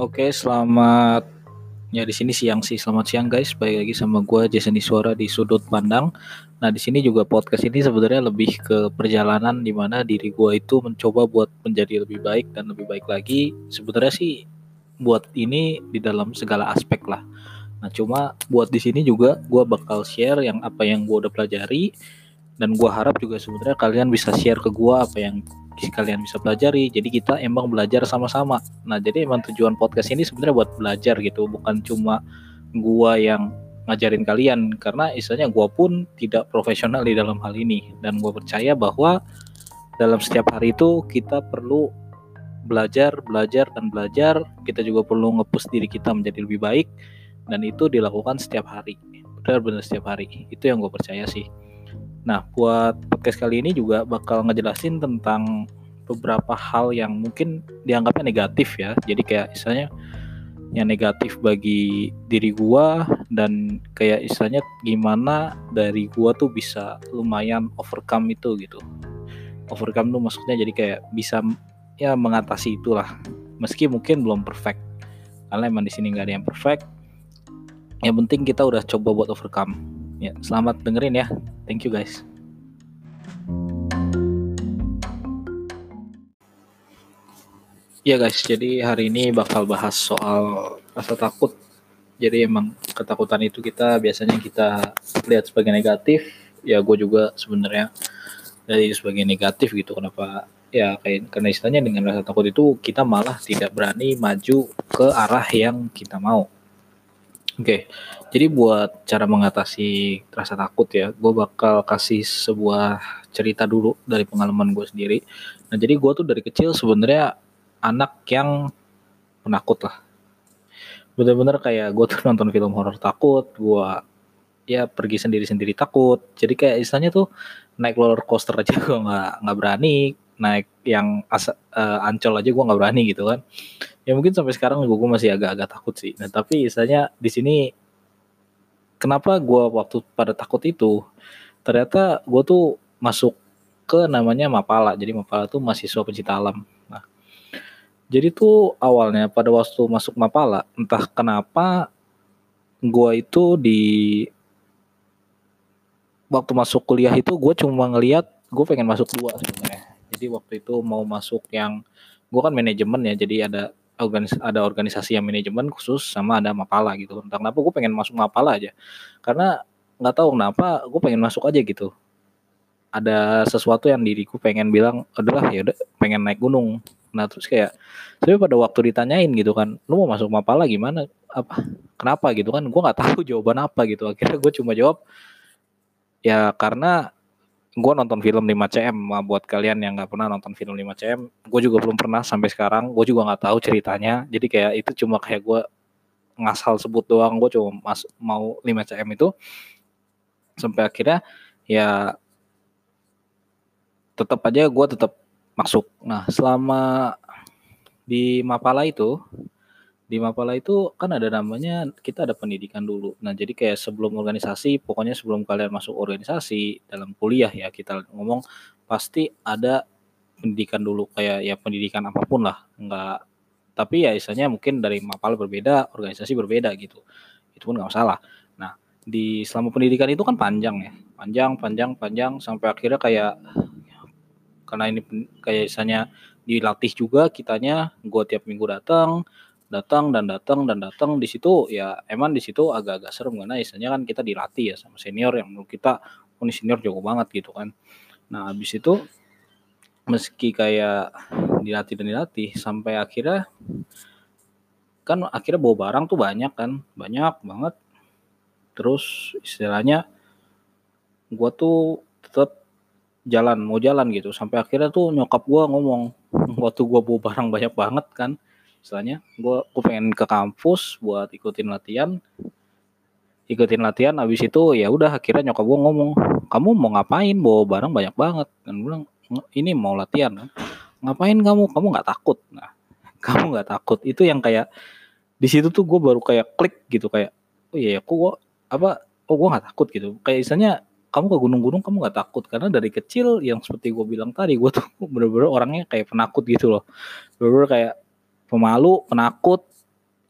Oke, selamat ya di sini siang sih. Selamat siang guys. Balik lagi sama gue Jason Suara di Sudut Pandang. Nah, di sini juga podcast ini sebenarnya lebih ke perjalanan di mana diri gue itu mencoba buat menjadi lebih baik dan lebih baik lagi. Sebenarnya sih buat ini di dalam segala aspek lah. Nah, cuma buat di sini juga gue bakal share yang apa yang gue udah pelajari, dan gue harap juga sebenarnya kalian bisa share ke gue apa yang kalian bisa pelajari. Jadi kita emang belajar sama-sama. Nah, jadi emang tujuan podcast ini sebenarnya buat belajar gitu, bukan cuma gua yang ngajarin kalian, karena istilahnya gua pun tidak profesional di dalam hal ini, dan gua percaya bahwa dalam setiap hari itu kita perlu belajar. Kita juga perlu nge-push diri kita menjadi lebih baik, dan itu dilakukan setiap hari. Benar-benar setiap hari. Itu yang gua percaya sih. Nah, buat podcast kali ini juga bakal ngejelasin tentang beberapa hal yang mungkin dianggapnya negatif ya. Jadi kayak istilahnya yang negatif bagi diri gua, dan kayak istilahnya gimana dari gua tuh bisa lumayan overcome itu gitu. Overcome tuh maksudnya jadi kayak bisa ya mengatasi itulah. Meski mungkin belum perfect. Karena emang di sini enggak ada yang perfect. Yang penting kita udah coba buat overcome. Ya, selamat dengerin ya. Thank you guys. Ya guys, jadi hari ini bakal bahas soal rasa takut. Jadi emang ketakutan itu kita biasanya lihat sebagai negatif. Ya gue juga sebenarnya dari sebagai negatif gitu. Kenapa? Ya karena istilahnya dengan rasa takut itu kita malah tidak berani maju ke arah yang kita mau. Oke, jadi buat cara mengatasi rasa takut ya, gue bakal kasih sebuah cerita dulu dari pengalaman gue sendiri. Nah, jadi gue tuh dari kecil sebenarnya anak yang penakut lah. Bener-bener kayak gue tuh nonton film horor takut, gue ya pergi sendiri-sendiri takut. Jadi kayak istilahnya tuh naik roller coaster aja gue nggak berani, naik yang ancol aja gue nggak berani gitu kan. Ya mungkin sampai sekarang gue masih agak-agak takut sih. Nah, tapi misalnya di sini kenapa gue waktu pada takut itu, ternyata gue tuh masuk ke namanya Mapala. Jadi Mapala tuh mahasiswa pencinta alam. Nah, jadi tuh awalnya pada waktu masuk Mapala, entah kenapa gue itu di waktu masuk kuliah itu gue cuma ngelihat gue pengen masuk 2 sebenarnya. Jadi waktu itu mau masuk yang gue kan manajemen ya, jadi ada organisasi yang manajemen khusus sama ada Mapala gitu. Entah kenapa gue pengen masuk Mapala aja, karena nggak tahu kenapa gue pengen masuk aja gitu. Ada sesuatu yang diriku pengen bilang adalah ya udah pengen naik gunung. Nah terus kayak tapi pada waktu ditanyain gitu kan, lu mau masuk Mapala gimana, apa kenapa gitu kan, gue nggak tahu jawaban apa gitu. Akhirnya gue cuma jawab ya karena gue nonton film 5CM. Buat kalian yang nggak pernah nonton film 5CM, gue juga belum pernah sampai sekarang. Gue juga nggak tahu ceritanya. Jadi kayak itu cuma kayak gue ngasal sebut doang. Gue cuma mau 5CM itu sampai akhirnya ya tetap aja gue tetap masuk. Nah, selama di Mapala itu kan ada namanya, kita ada pendidikan dulu. Nah, jadi kayak sebelum organisasi, pokoknya sebelum kalian masuk organisasi dalam kuliah ya, kita ngomong pasti ada pendidikan dulu, kayak ya pendidikan apapun lah. Enggak, tapi ya istilahnya mungkin dari Mapala berbeda, organisasi berbeda gitu. Itu pun enggak masalah. Nah, di selama pendidikan itu kan panjang ya. Panjang sampai akhirnya kayak karena ini kayak istilahnya dilatih juga kitanya. Gua tiap minggu datang. Di situ ya emang di situ agak-agak serem karena istilahnya kan kita dilatih ya sama senior yang menurut kita ini senior jago banget gitu kan. Nah, habis itu meski kayak dilatih sampai akhirnya kan bawa barang tuh banyak banget. Terus istilahnya gua tuh tetap mau jalan gitu sampai akhirnya tuh nyokap gua ngomong waktu gua bawa barang banyak banget kan. Misalnya gue pengen ke kampus buat ikutin latihan. Abis itu ya udah akhirnya nyokap gue ngomong, kamu mau ngapain bawa barang banyak banget? Dan gue bilang ini mau latihan. Ngapain kamu nggak takut? Nah, kamu nggak takut itu yang kayak di situ tuh gue baru kayak klik gitu, kayak oh iya gue nggak takut gitu. Kayak misalnya kamu ke gunung-gunung kamu nggak takut, karena dari kecil yang seperti gue bilang tadi, gue tuh bener-bener orangnya kayak penakut gitu loh, bener-bener kayak pemalu, penakut,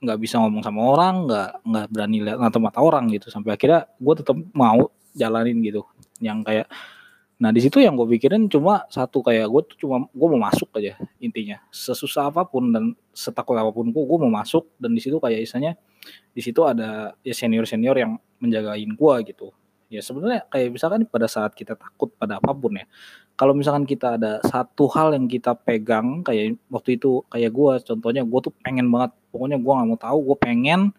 nggak bisa ngomong sama orang, nggak berani lihat mata orang gitu, sampai akhirnya gue tetap mau jalanin gitu. Yang kayak, nah di situ yang gue pikirin cuma satu, kayak gue mau masuk aja intinya, sesusah apapun dan setakut apapun gue mau masuk. Dan di situ kayak istilahnya di situ ada ya senior yang menjagain gue gitu. Ya sebenarnya kayak misalkan pada saat kita takut pada apapun ya, kalau misalkan kita ada satu hal yang kita pegang, kayak waktu itu kayak gue contohnya, gue tuh pengen banget, pokoknya gue nggak mau tahu, gue pengen,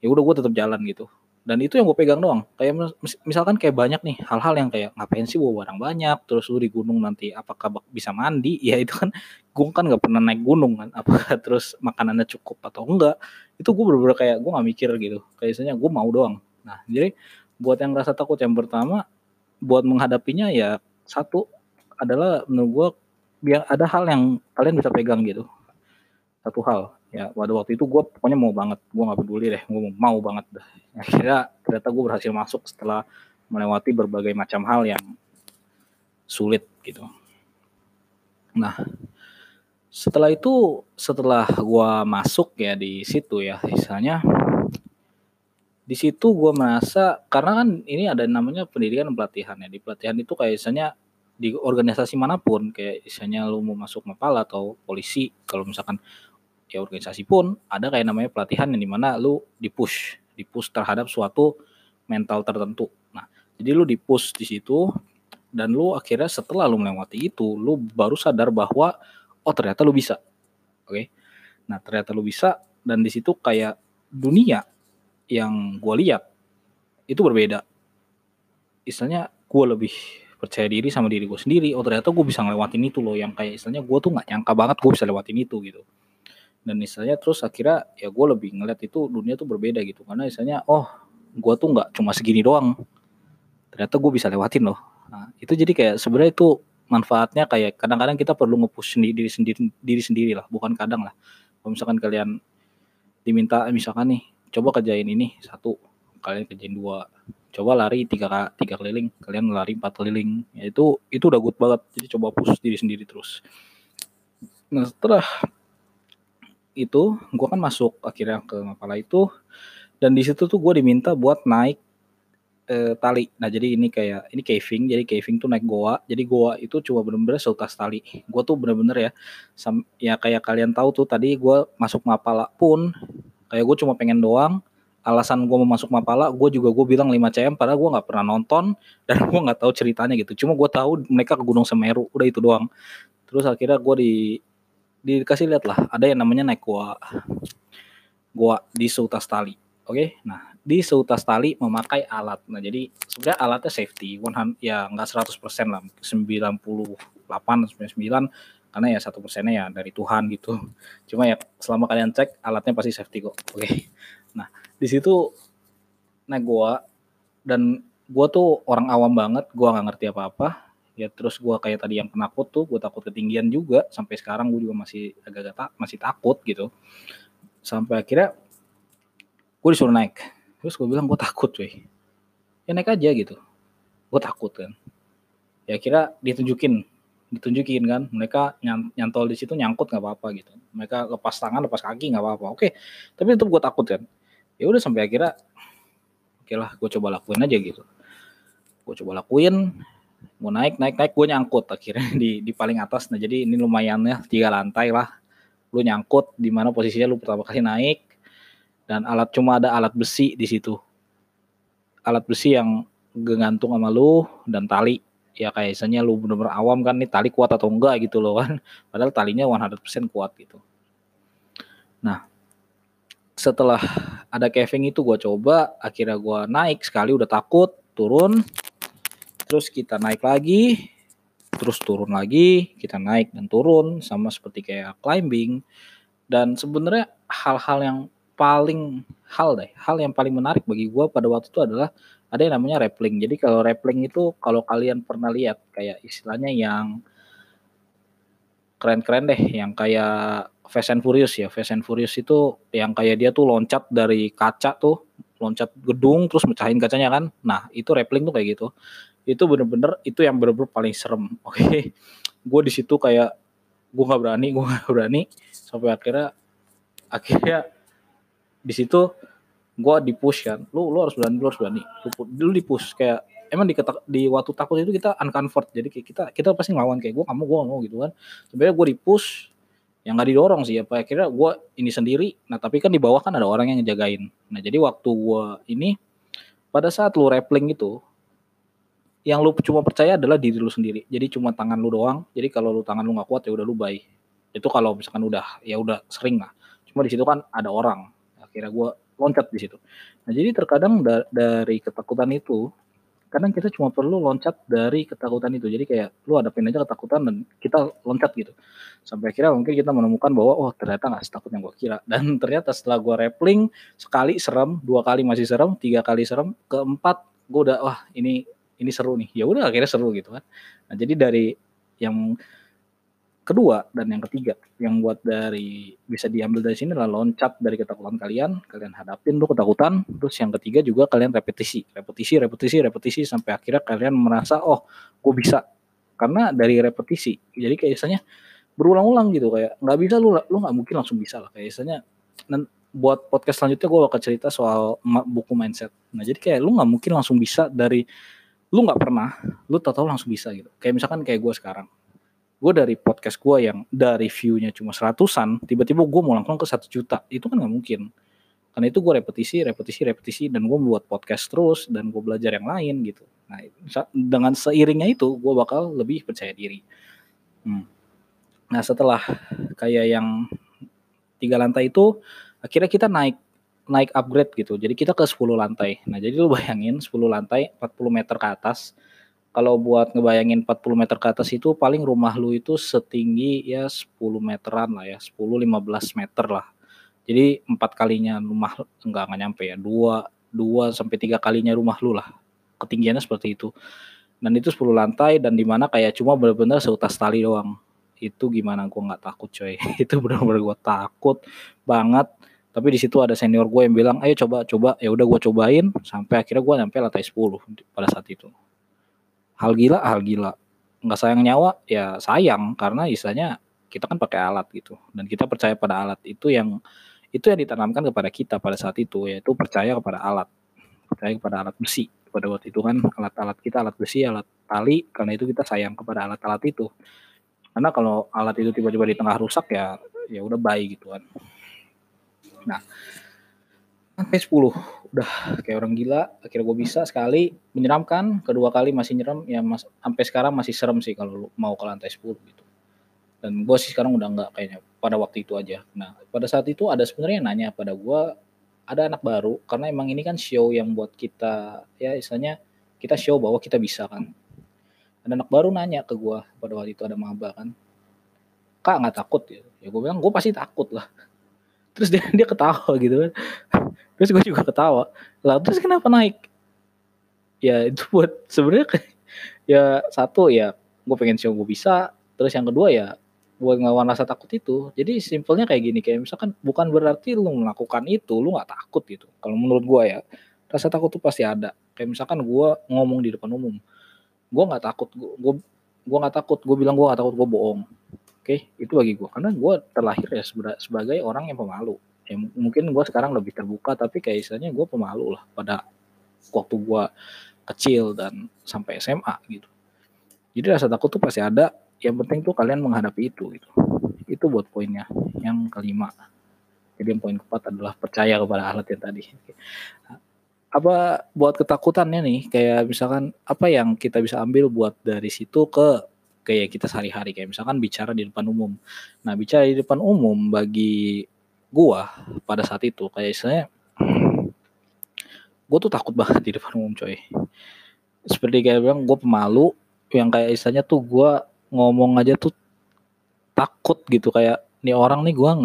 ya udah gue tetap jalan gitu. Dan itu yang gue pegang doang. Kayak misalkan kayak banyak nih hal-hal yang kayak ngapain sih bawa barang banyak, terus lu di gunung nanti apakah bisa mandi, ya itu kan gue kan nggak pernah naik gunung kan, apakah terus makanannya cukup atau enggak, itu gue bener-bener kayak gue nggak mikir gitu, kayak misalnya gue mau doang. Nah jadi buat yang rasa takut yang pertama, buat menghadapinya ya satu adalah menurut gue biar ada hal yang kalian bisa pegang gitu. Satu hal ya, pada waktu itu gue pokoknya mau banget, gue nggak peduli deh, gue mau banget dah. Akhirnya ternyata gue berhasil masuk setelah melewati berbagai macam hal yang sulit gitu. Nah setelah itu, setelah gue masuk ya di situ ya, misalnya di situ gue merasa, karena kan ini ada namanya pendidikan dan pelatihan ya. Di pelatihan itu kayak misalnya di organisasi manapun, kayak misalnya lu mau masuk Mapala atau polisi, kalau misalkan ya organisasi pun ada kayak namanya pelatihan yang dimana lu dipush terhadap suatu mental tertentu. Nah jadi lu dipush di situ, dan lu akhirnya setelah lu melewati itu, lu baru sadar bahwa oh ternyata lu bisa, oke? Nah ternyata lu bisa, dan di situ kayak dunia yang gue lihat itu berbeda. Istilahnya gue lebih percaya diri sama diri gue sendiri. Oh ternyata gue bisa ngelewatin itu loh, yang kayak istilahnya gue tuh gak nyangka banget gue bisa lewatin itu gitu. Dan istilahnya terus akhirnya ya gue lebih ngeliat itu dunia tuh berbeda gitu. Karena istilahnya oh gue tuh gak cuma segini doang, ternyata gue bisa lewatin loh. Nah, itu jadi kayak sebenarnya itu manfaatnya, kayak kadang-kadang kita perlu nge-push diri sendiri lah. Bukan kadang lah, kalau misalkan kalian diminta misalkan nih, coba kerjain ini 1, kalian kerjain 2, coba lari 3 keliling, kalian lari 4 keliling, ya itu udah good banget. Jadi coba push diri sendiri terus. Nah setelah itu gue kan masuk akhirnya ke Mapala itu, dan di situ tuh gue diminta buat naik tali. Nah jadi ini caving, jadi caving tuh naik goa. Jadi goa itu cuma bener-bener seutas tali. Gue tuh bener-bener ya kayak kalian tahu tuh tadi gue masuk Mapala pun, kayak gue cuma pengen doang. Alasan gue mau masuk Mapala, gue bilang 5CM, padahal gue gak pernah nonton dan gue gak tahu ceritanya gitu. Cuma gue tahu mereka ke Gunung Semeru, udah itu doang. Terus akhirnya gue dikasih lihat lah, ada yang namanya naik goa di seutas tali. Oke, nah di seutas tali memakai alat. Nah jadi sebenarnya alatnya safety, ya gak 100% lah, 98, 99%. Karena ya 1%-nya ya dari Tuhan gitu. Cuma ya selama kalian cek alatnya pasti safety kok. Oke. Nah di situ naik goa, dan gue tuh orang awam banget, gue nggak ngerti apa-apa. Ya terus gue kayak tadi yang penakut tuh, gue takut ketinggian juga. Sampai sekarang gue juga masih agak-agak masih takut gitu. Sampai akhirnya gue disuruh naik. Terus gue bilang gue takut cuy. Ya naik aja gitu. Gue takut kan. Ya akhirnya ditunjukin kan, mereka nyantol di situ, nyangkut nggak apa-apa gitu, mereka lepas tangan lepas kaki nggak apa-apa, oke, tapi tetap gue takut kan. Ya udah sampai akhirnya oke lah gue coba lakuin aja gitu, gue naik gue nyangkut akhirnya di paling atas. Nah jadi ini lumayannya 3 lantai lah, lu nyangkut di mana posisinya lu pertama kali naik, dan cuma ada alat besi di situ, alat besi yang gantung sama lu, dan tali. Ya kayak misalnya lu bener-bener awam kan, nih tali kuat atau enggak gitu loh kan. Padahal talinya 100% kuat gitu. Nah setelah ada caving itu gue coba, akhirnya gue naik sekali udah takut, turun. Terus kita naik lagi, terus turun lagi, kita naik dan turun. Sama seperti kayak climbing. Dan sebenarnya hal yang paling menarik bagi gue pada waktu itu adalah ada yang namanya rappelling. Jadi kalau rappelling itu, kalau kalian pernah lihat kayak istilahnya yang keren-keren deh, yang kayak Fast and Furious itu, yang kayak dia tuh loncat dari kaca tuh, loncat gedung terus mecahin kacanya kan. Nah itu rappelling tuh kayak gitu. Itu bener-bener, itu yang bener-bener paling serem. Oke, gue di situ kayak gue nggak berani, sampai akhirnya di situ gue dipush kan, lu harus berani, lu dipush kayak emang di waktu takut itu kita uncomfort, jadi kita pasti ngelawan kayak gue gak mau gitu kan. Sebenarnya gue dipush yang gak didorong sih ya, akhirnya gue ini sendiri. Nah tapi kan di bawah kan ada orang yang ngejagain. Nah jadi waktu gue ini, pada saat lu rappling itu, yang lu cuma percaya adalah diri lu sendiri. Jadi cuma tangan lu doang. Jadi kalau lu tangan lu gak kuat ya udah lu bye. Itu kalau misalkan udah sering lah. Cuma di situ kan ada orang. Akhirnya gue loncat di situ. Nah jadi terkadang dari ketakutan itu, kadang kita cuma perlu loncat dari ketakutan itu. Jadi kayak lu hadapin aja ketakutan dan kita loncat gitu. Sampai akhirnya mungkin kita menemukan bahwa oh ternyata gak setakut yang gue kira. Dan ternyata setelah gue rappling, sekali serem, 2 kali masih serem, 3 kali serem, keempat gue udah wah ini seru nih, ya udah akhirnya seru gitu kan. Nah jadi dari yang kedua dan yang ketiga yang buat dari bisa diambil dari sini adalah loncat dari ketakutan kalian hadapin tuh ketakutan. Terus yang ketiga juga kalian repetisi sampai akhirnya kalian merasa oh gue bisa, karena dari repetisi. Jadi kayak misalnya berulang-ulang gitu, kayak nggak bisa lu nggak mungkin langsung bisa lah. Kayak misalnya buat podcast selanjutnya gue bakal cerita soal buku mindset. Nah jadi kayak lu nggak mungkin langsung bisa dari lu nggak pernah, lu tahu langsung bisa gitu. Kayak misalkan kayak gue sekarang, gue dari podcast gue yang dari view-nya cuma 100-an, tiba-tiba gue mau langsung ke 1 juta, itu kan nggak mungkin. Karena itu gue repetisi, dan gue buat podcast terus, dan gue belajar yang lain gitu. Nah dengan seiringnya itu, gue bakal lebih percaya diri. Nah setelah kayak yang 3 lantai itu, akhirnya kita naik upgrade gitu. Jadi kita ke 10 lantai. Nah, jadi lu bayangin 10 lantai 40 meter ke atas. Kalau buat ngebayangin 40 meter ke atas itu paling rumah lu itu setinggi ya 10 meteran lah ya, 10-15 meter lah. Jadi 4 kalinya rumah enggak nyampe ya. 2 sampai 3 kalinya rumah lu lah. Ketinggiannya seperti itu. Dan itu 10 lantai dan di mana kayak cuma benar-benar seutas tali doang. Itu gimana gua enggak takut coy. Itu benar-benar gua takut banget. Tapi di situ ada senior gue yang bilang, ayo coba, ya udah gue cobain, sampai akhirnya gue nyampe lantai 10 pada saat itu. Hal gila, nggak sayang nyawa, ya sayang, karena istilahnya kita kan pakai alat gitu, dan kita percaya pada alat itu yang ditanamkan kepada kita pada saat itu, yaitu percaya kepada alat besi. Pada waktu itu kan alat-alat kita alat besi, alat tali, karena itu kita sayang kepada alat-alat itu, karena kalau alat itu tiba-tiba di tengah rusak ya udah bye gitu kan. Nah, sampai 10 udah kayak orang gila. Akhirnya gue bisa, sekali menyeramkan, kedua kali masih nyerem ya, sampai sekarang masih serem sih kalau mau ke lantai 10 gitu. Dan gue sih sekarang udah enggak kayaknya, pada waktu itu aja. Nah, pada saat itu ada sebenarnya nanya pada gue, ada anak baru, karena emang ini kan show yang buat kita ya istilahnya kita show bahwa kita bisa kan. Ada anak baru nanya ke gue pada waktu itu, ada maba kan. Kak enggak takut ya? Ya gue bilang gue pasti takut lah. Terus dia ketawa gitu kan. Terus gue juga ketawa. Lah terus kenapa naik? Ya itu buat sebenarnya ya satu ya gue pengen show gue bisa. Terus yang kedua ya buat ngelawan rasa takut itu. Jadi simpelnya kayak gini, kayak misalkan bukan berarti lu melakukan itu lu gak takut gitu. Kalau menurut gue ya rasa takut tuh pasti ada. Kayak misalkan gue ngomong di depan umum. Gue gak takut. Gue gak takut. Gue bilang gue gak takut, gue bohong. Oke, itu bagi gue, karena gue terlahir ya sebagai orang yang pemalu. Ya, mungkin gue sekarang lebih terbuka, tapi kayak istilahnya gue pemalu lah pada waktu gue kecil dan sampai SMA gitu. Jadi rasa takut tuh pasti ada, yang penting tuh kalian menghadapi itu gitu. Itu buat poinnya, yang kelima. Jadi yang poin keempat adalah percaya kepada alat yang tadi. Apa buat ketakutannya nih, kayak misalkan apa yang kita bisa ambil buat dari situ ke kayak kita sehari-hari, kayak misalkan bicara di depan umum. Nah bicara di depan umum bagi gua pada saat itu kayak istilahnya gua tuh takut banget di depan umum coy. Seperti kayak bilang gua pemalu, yang kayak istilahnya tuh gua ngomong aja tuh takut gitu, kayak nih orang nih gua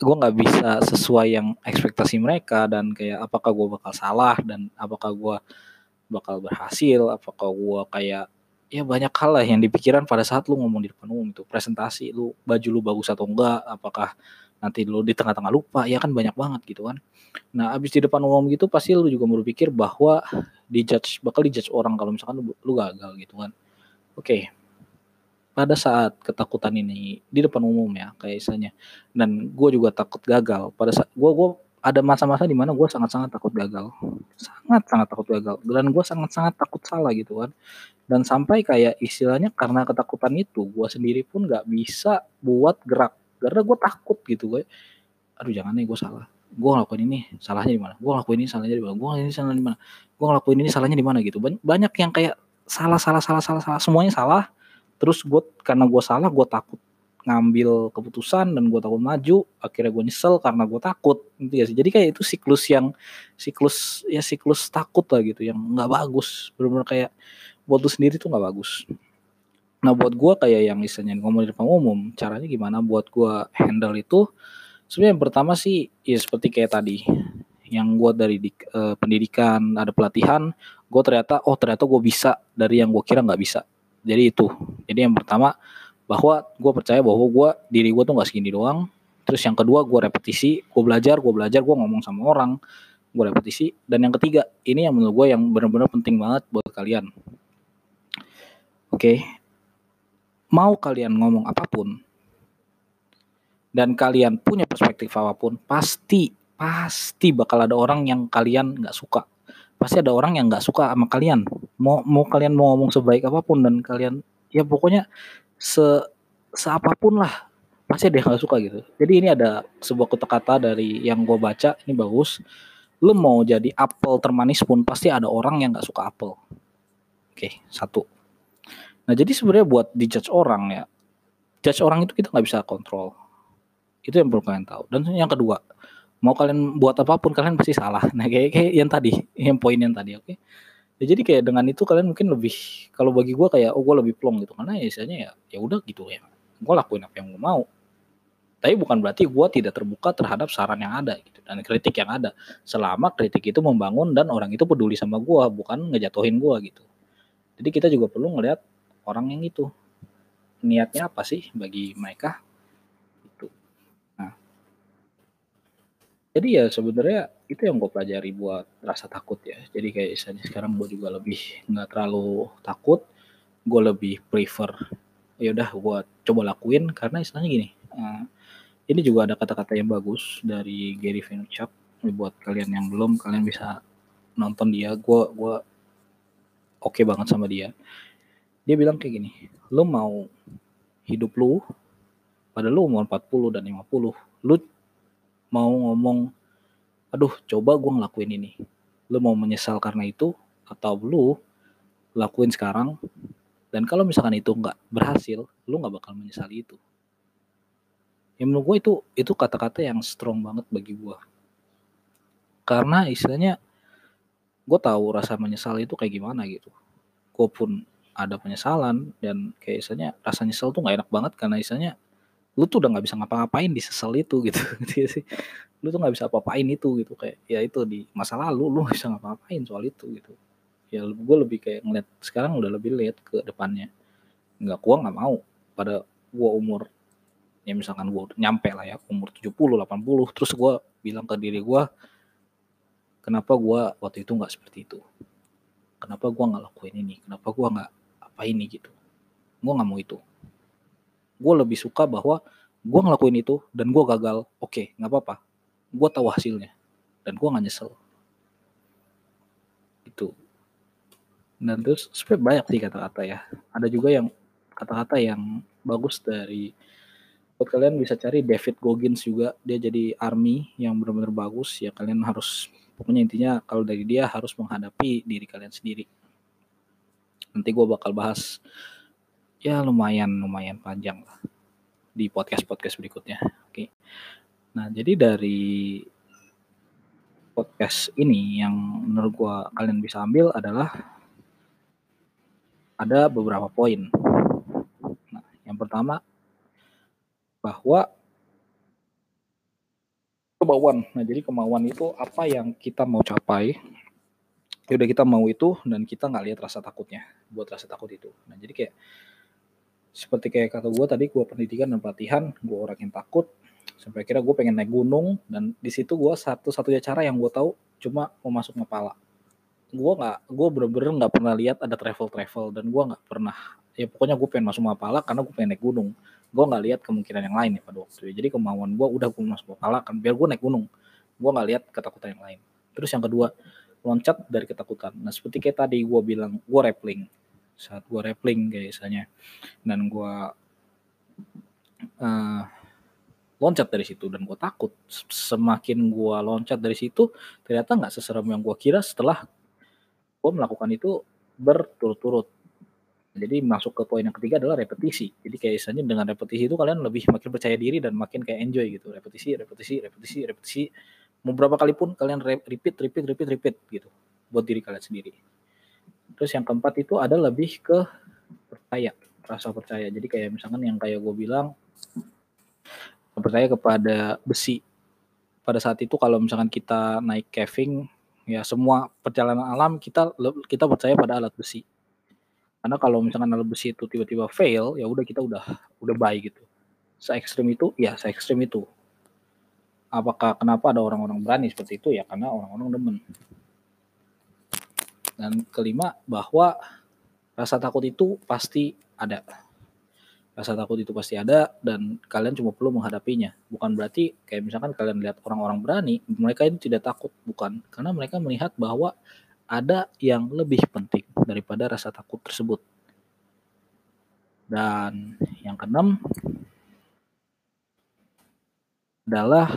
nggak bisa sesuai yang ekspektasi mereka, dan kayak apakah gua bakal salah dan apakah gua bakal berhasil, apakah gue kayak ya banyak hal lah yang dipikiran pada saat lu ngomong di depan umum itu. Presentasi lu, baju lu bagus atau enggak, apakah nanti lu di tengah-tengah lupa, ya kan banyak banget gitu kan. Nah abis di depan umum gitu pasti lu juga berpikir bahwa bakal dijudge orang kalau misalkan lu gagal gitu kan. Oke. pada saat ketakutan ini di depan umum ya kayak istilahnya. Dan gue juga takut gagal. Pada saat gue ada masa-masa di mana gue sangat-sangat takut gagal, sangat-sangat takut gagal, dan gue sangat-sangat takut salah gitu kan. Dan sampai kayak istilahnya karena ketakutan itu gue sendiri pun nggak bisa buat gerak karena gue takut gitu. Gue aduh jangan nih gue salah, gue ngelakuin ini salahnya di mana, gue ngelakuin ini salahnya di mana, gue ngelakuin ini salahnya di mana, gue ngelakuin ini salahnya di mana gitu. Banyak yang kayak salah, semuanya salah. Terus gue karena gue salah gue takut ngambil keputusan dan gue takut maju, akhirnya gue nyesel karena gue takut gitu ya sih. Jadi kayak itu siklus takut lah gitu yang nggak bagus, benar-benar kayak buat lu sendiri tuh nggak bagus. Nah buat gue kayak yang misalnya ngomong di depan umum, caranya gimana buat gue handle itu? Sebenarnya yang pertama sih ya seperti kayak tadi yang gue dari pendidikan ada pelatihan, gue ternyata gue bisa dari yang gue kira nggak bisa. Jadi yang pertama bahwa gue percaya bahwa diri gue tuh nggak segini doang. Terus yang kedua gue repetisi, gue belajar, gue ngomong sama orang, gue repetisi. Dan yang ketiga ini yang menurut gue yang benar-benar penting banget buat kalian. Oke, mau kalian ngomong apapun dan kalian punya perspektif apapun, pasti bakal ada orang yang kalian nggak suka. Pasti ada orang yang nggak suka sama kalian. Mau kalian mau ngomong sebaik apapun dan kalian ya pokoknya seapapun lah pasti dia nggak suka gitu. Jadi ini ada sebuah kata dari yang gue baca ini bagus. Lo mau jadi apel termanis pun pasti ada orang yang nggak suka apel. Oke, satu. Nah jadi sebenarnya buat dijudge orang ya, judge orang itu kita nggak bisa kontrol. Itu yang perlu kalian tahu. Dan yang kedua, mau kalian buat apapun kalian pasti salah. Nah kayak yang poin yang tadi, oke. Ya, jadi kayak dengan itu kalian mungkin lebih, kalau bagi gue kayak gue lebih plong gitu karena istilahnya ya udah gitu ya gue lakuin apa yang gue mau, tapi bukan berarti gue tidak terbuka terhadap saran yang ada gitu dan kritik yang ada selama kritik itu membangun dan orang itu peduli sama gue bukan ngejatuhin gue gitu. Jadi kita juga perlu ngelihat orang yang itu niatnya apa sih bagi mereka itu. Nah jadi ya sebenarnya itu yang gue pelajari buat rasa takut ya. Jadi kayak misalnya sekarang gue juga lebih nggak terlalu takut, gue lebih prefer ya udah gue coba lakuin karena istilahnya gini. Ini juga ada kata-kata yang bagus dari Gary Vaynerchuk. Buat kalian yang belum, kalian bisa nonton dia. Gue oke banget sama dia. Dia bilang kayak gini, lo mau hidup lu pada lu umur 40 dan 50, lu mau ngomong aduh coba gue ngelakuin ini, lu mau menyesal karena itu atau lu lakuin sekarang dan kalau misalkan itu gak berhasil lu gak bakal menyesali itu. Ya menurut gue itu kata-kata yang strong banget bagi gue karena istilahnya gue tahu rasa menyesal itu kayak gimana gitu. Gue pun ada penyesalan dan kayak istilahnya rasa nyesal tuh gak enak banget karena istilahnya lu tuh udah nggak bisa ngapa-ngapain di sesel itu gitu sih. Lu tuh nggak bisa apa-apain itu gitu kayak ya itu di masa lalu lu nggak bisa ngapa-ngapain soal itu gitu ya. Gue lebih kayak ngeliat sekarang udah lebih lihat ke depannya. Gue nggak mau pada gue umur ya misalkan gue nyampe lah ya umur 70-80 terus gue bilang ke diri gue kenapa gue waktu itu nggak seperti itu, kenapa gue nggak lakuin ini, kenapa gue nggak apa ini gitu. Gue nggak mau itu. Gue lebih suka bahwa gue ngelakuin itu dan gue gagal. Oke, gak apa-apa. Gue tahu hasilnya. Dan gue gak nyesel. Itu. Dan terus sebenarnya banyak sih kata-kata ya. Ada juga yang kata-kata yang bagus dari. Buat kalian bisa cari David Goggins juga. Dia jadi army yang benar-benar bagus. Ya kalian harus. Pokoknya intinya kalau dari dia harus menghadapi diri kalian sendiri. Nanti gue bakal bahas. Ya lumayan panjang lah di podcast berikutnya. Oke. Nah jadi dari podcast ini yang menurut gue kalian bisa ambil adalah ada beberapa poin. Nah yang pertama bahwa kemauan. Nah jadi kemauan itu apa yang kita mau capai. Ya udah kita mau itu dan kita nggak lihat rasa takutnya buat rasa takut itu. Nah jadi kayak seperti kayak kata gue tadi, gue pendidikan dan pelatihan, gue orang yang takut sampai akhirnya gue pengen naik gunung dan di situ gue satu-satunya cara yang gue tahu cuma mau masuk Mapala. Gue bener-bener nggak pernah lihat ada travel dan gue nggak pernah ya pokoknya gue pengen masuk Mapala karena gue pengen naik gunung. Gue nggak lihat kemungkinan yang lain ya pada waktu itu. Jadi kemauan gue udah gue masuk Mapala kan biar gue naik gunung. Gue nggak lihat ketakutan yang lain. Terus yang kedua, loncat dari ketakutan. Nah seperti kayak tadi gue bilang, gue rappelling. Saat gue rappelling kayak misalnya, dan gue loncat dari situ dan gue takut. Semakin gue loncat dari situ, ternyata nggak seseram yang gue kira setelah gue melakukan itu berturut-turut. Jadi masuk ke poin yang ketiga adalah repetisi. Jadi kayak misalnya dengan repetisi itu kalian lebih makin percaya diri dan makin kayak enjoy gitu. Repetisi. Mau berapa kali pun kalian repeat gitu buat diri kalian sendiri. Terus yang keempat itu ada lebih ke percaya, rasa percaya. Jadi kayak misalkan yang kayak gue bilang, percaya kepada besi. Pada saat itu kalau misalkan kita naik caving, ya semua perjalanan alam kita percaya pada alat besi. Karena kalau misalkan alat besi itu tiba-tiba fail, ya udah kita udah bye gitu. Se-ekstrim itu. Apakah kenapa ada orang-orang berani seperti itu? Ya karena orang-orang demen. Dan kelima, bahwa rasa takut itu pasti ada dan kalian cuma perlu menghadapinya. Bukan berarti kayak misalkan kalian lihat orang-orang berani, mereka itu tidak takut, bukan. Karena mereka melihat bahwa ada yang lebih penting daripada rasa takut tersebut. Dan yang keenam adalah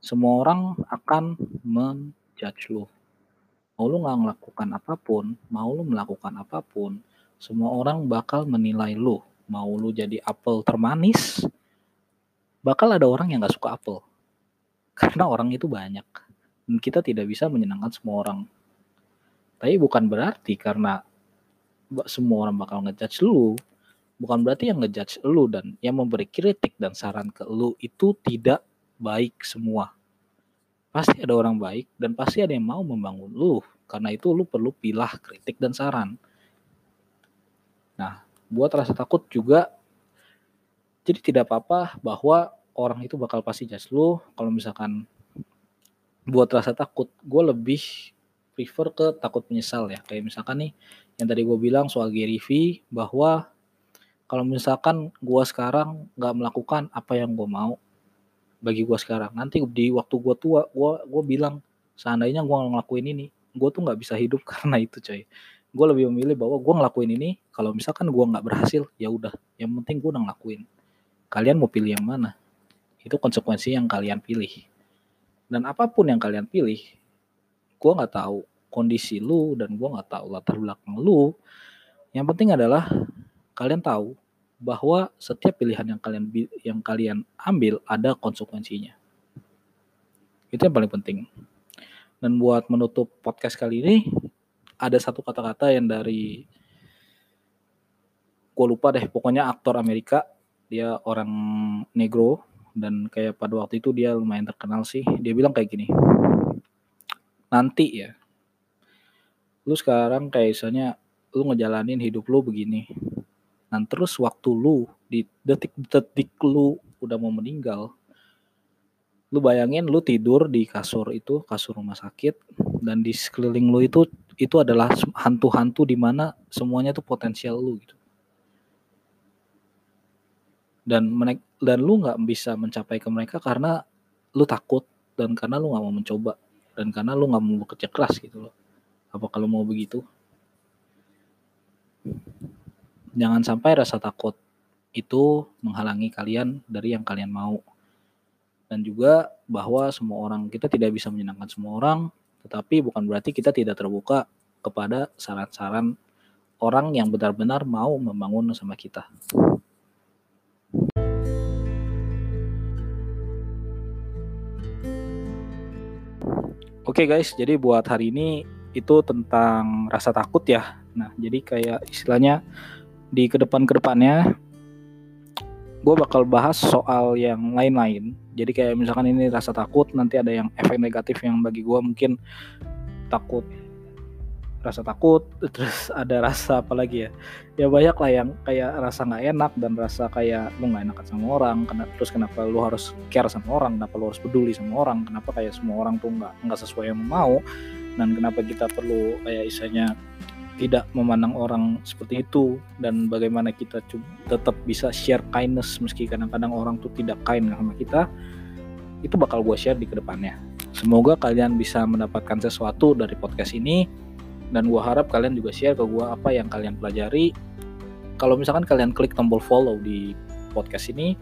semua orang akan menjudge lu. Mau lu gak melakukan apapun, mau lu melakukan apapun, semua orang bakal menilai lu. Mau lu jadi apel termanis, bakal ada orang yang gak suka apel. Karena orang itu banyak. Dan kita tidak bisa menyenangkan semua orang. Tapi bukan berarti karena semua orang bakal ngejudge lu, bukan berarti yang ngejudge lu dan yang memberi kritik dan saran ke lu itu tidak baik semua. Pasti ada orang baik dan pasti ada yang mau membangun lu. Karena itu lu perlu pilah kritik dan saran. Nah, buat rasa takut juga, jadi tidak apa-apa bahwa orang itu bakal pasti judge lu. Kalau misalkan buat rasa takut, gue lebih prefer ke takut menyesal ya. Kayak misalkan nih yang tadi gue bilang soal Gary V, bahwa kalau misalkan gue sekarang gak melakukan apa yang gue mau bagi gue sekarang, nanti di waktu gue tua gue bilang seandainya gue ngelakuin ini gue tuh gak bisa hidup karena itu coy. Gue lebih memilih bahwa gue ngelakuin ini, kalau misalkan gue gak berhasil ya udah, yang penting gue udah ngelakuin. Kalian mau pilih yang mana? Itu konsekuensi yang kalian pilih. Dan apapun yang kalian pilih, gue nggak tahu kondisi lu dan gue nggak tahu latar belakang lu. Yang penting adalah kalian tahu bahwa setiap pilihan yang kalian ambil ada konsekuensinya. Itu yang paling penting. Dan buat menutup podcast kali ini, ada satu kata-kata yang dari gue lupa deh. Pokoknya aktor Amerika, dia orang negro dan kayak pada waktu itu dia lumayan terkenal sih. Dia bilang kayak gini. Nanti ya, lu sekarang kayak misalnya lu ngejalanin hidup lu begini, dan terus waktu lu di detik-detik lu udah mau meninggal, lu bayangin lu tidur di kasur itu, kasur rumah sakit, dan di sekeliling lu itu adalah hantu-hantu di mana semuanya tuh potensial lu gitu. Dan lu nggak bisa mencapai ke mereka karena lu takut dan karena lu nggak mau mencoba. Dan karena lu gak mau bekerja keras gitu loh. Apa kalau mau begitu? Jangan sampai rasa takut itu menghalangi kalian dari yang kalian mau. Dan juga bahwa semua orang, kita tidak bisa menyenangkan semua orang. Tetapi bukan berarti kita tidak terbuka kepada saran-saran orang yang benar-benar mau membangun sama kita. Oke guys, jadi buat hari ini itu tentang rasa takut ya. Nah, jadi kayak istilahnya di kedepannya gue bakal bahas soal yang lain-lain. Jadi kayak misalkan ini rasa takut, nanti ada yang efek negatif yang bagi gue mungkin takut, rasa takut, terus ada rasa apa lagi ya? Ya banyak lah yang kayak rasa nggak enak dan rasa kayak lu nggak enakan sama orang. Terus kenapa lu harus care sama orang? Kenapa lu harus peduli sama orang? Kenapa kayak semua orang tuh nggak sesuai yang mau? Dan kenapa kita perlu kayak istilahnya tidak memandang orang seperti itu, dan bagaimana kita tetap bisa share kindness meski kadang-kadang orang tuh tidak kind sama kita. Itu bakal gue share di kedepannya. Semoga kalian bisa mendapatkan sesuatu dari podcast ini, dan gue harap kalian juga share ke gue apa yang kalian pelajari. Kalau misalkan kalian klik tombol follow di podcast ini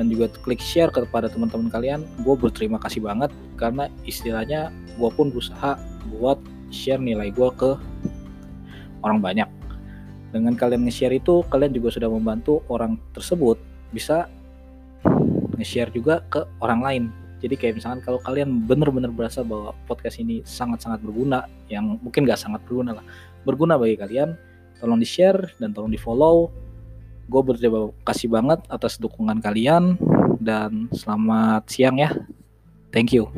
dan juga klik share kepada teman-teman kalian, gue berterima kasih banget, karena istilahnya gue pun berusaha buat share nilai gue ke orang banyak. Dengan kalian nge-share itu, kalian juga sudah membantu orang tersebut bisa nge-share juga ke orang lain. Jadi kayak misalkan kalau kalian benar-benar berasa bahwa podcast ini sangat-sangat berguna, yang mungkin gak sangat berguna lah, berguna bagi kalian, tolong di-share dan tolong di-follow. Gue berterima kasih banget atas dukungan kalian, dan selamat siang ya. Thank you.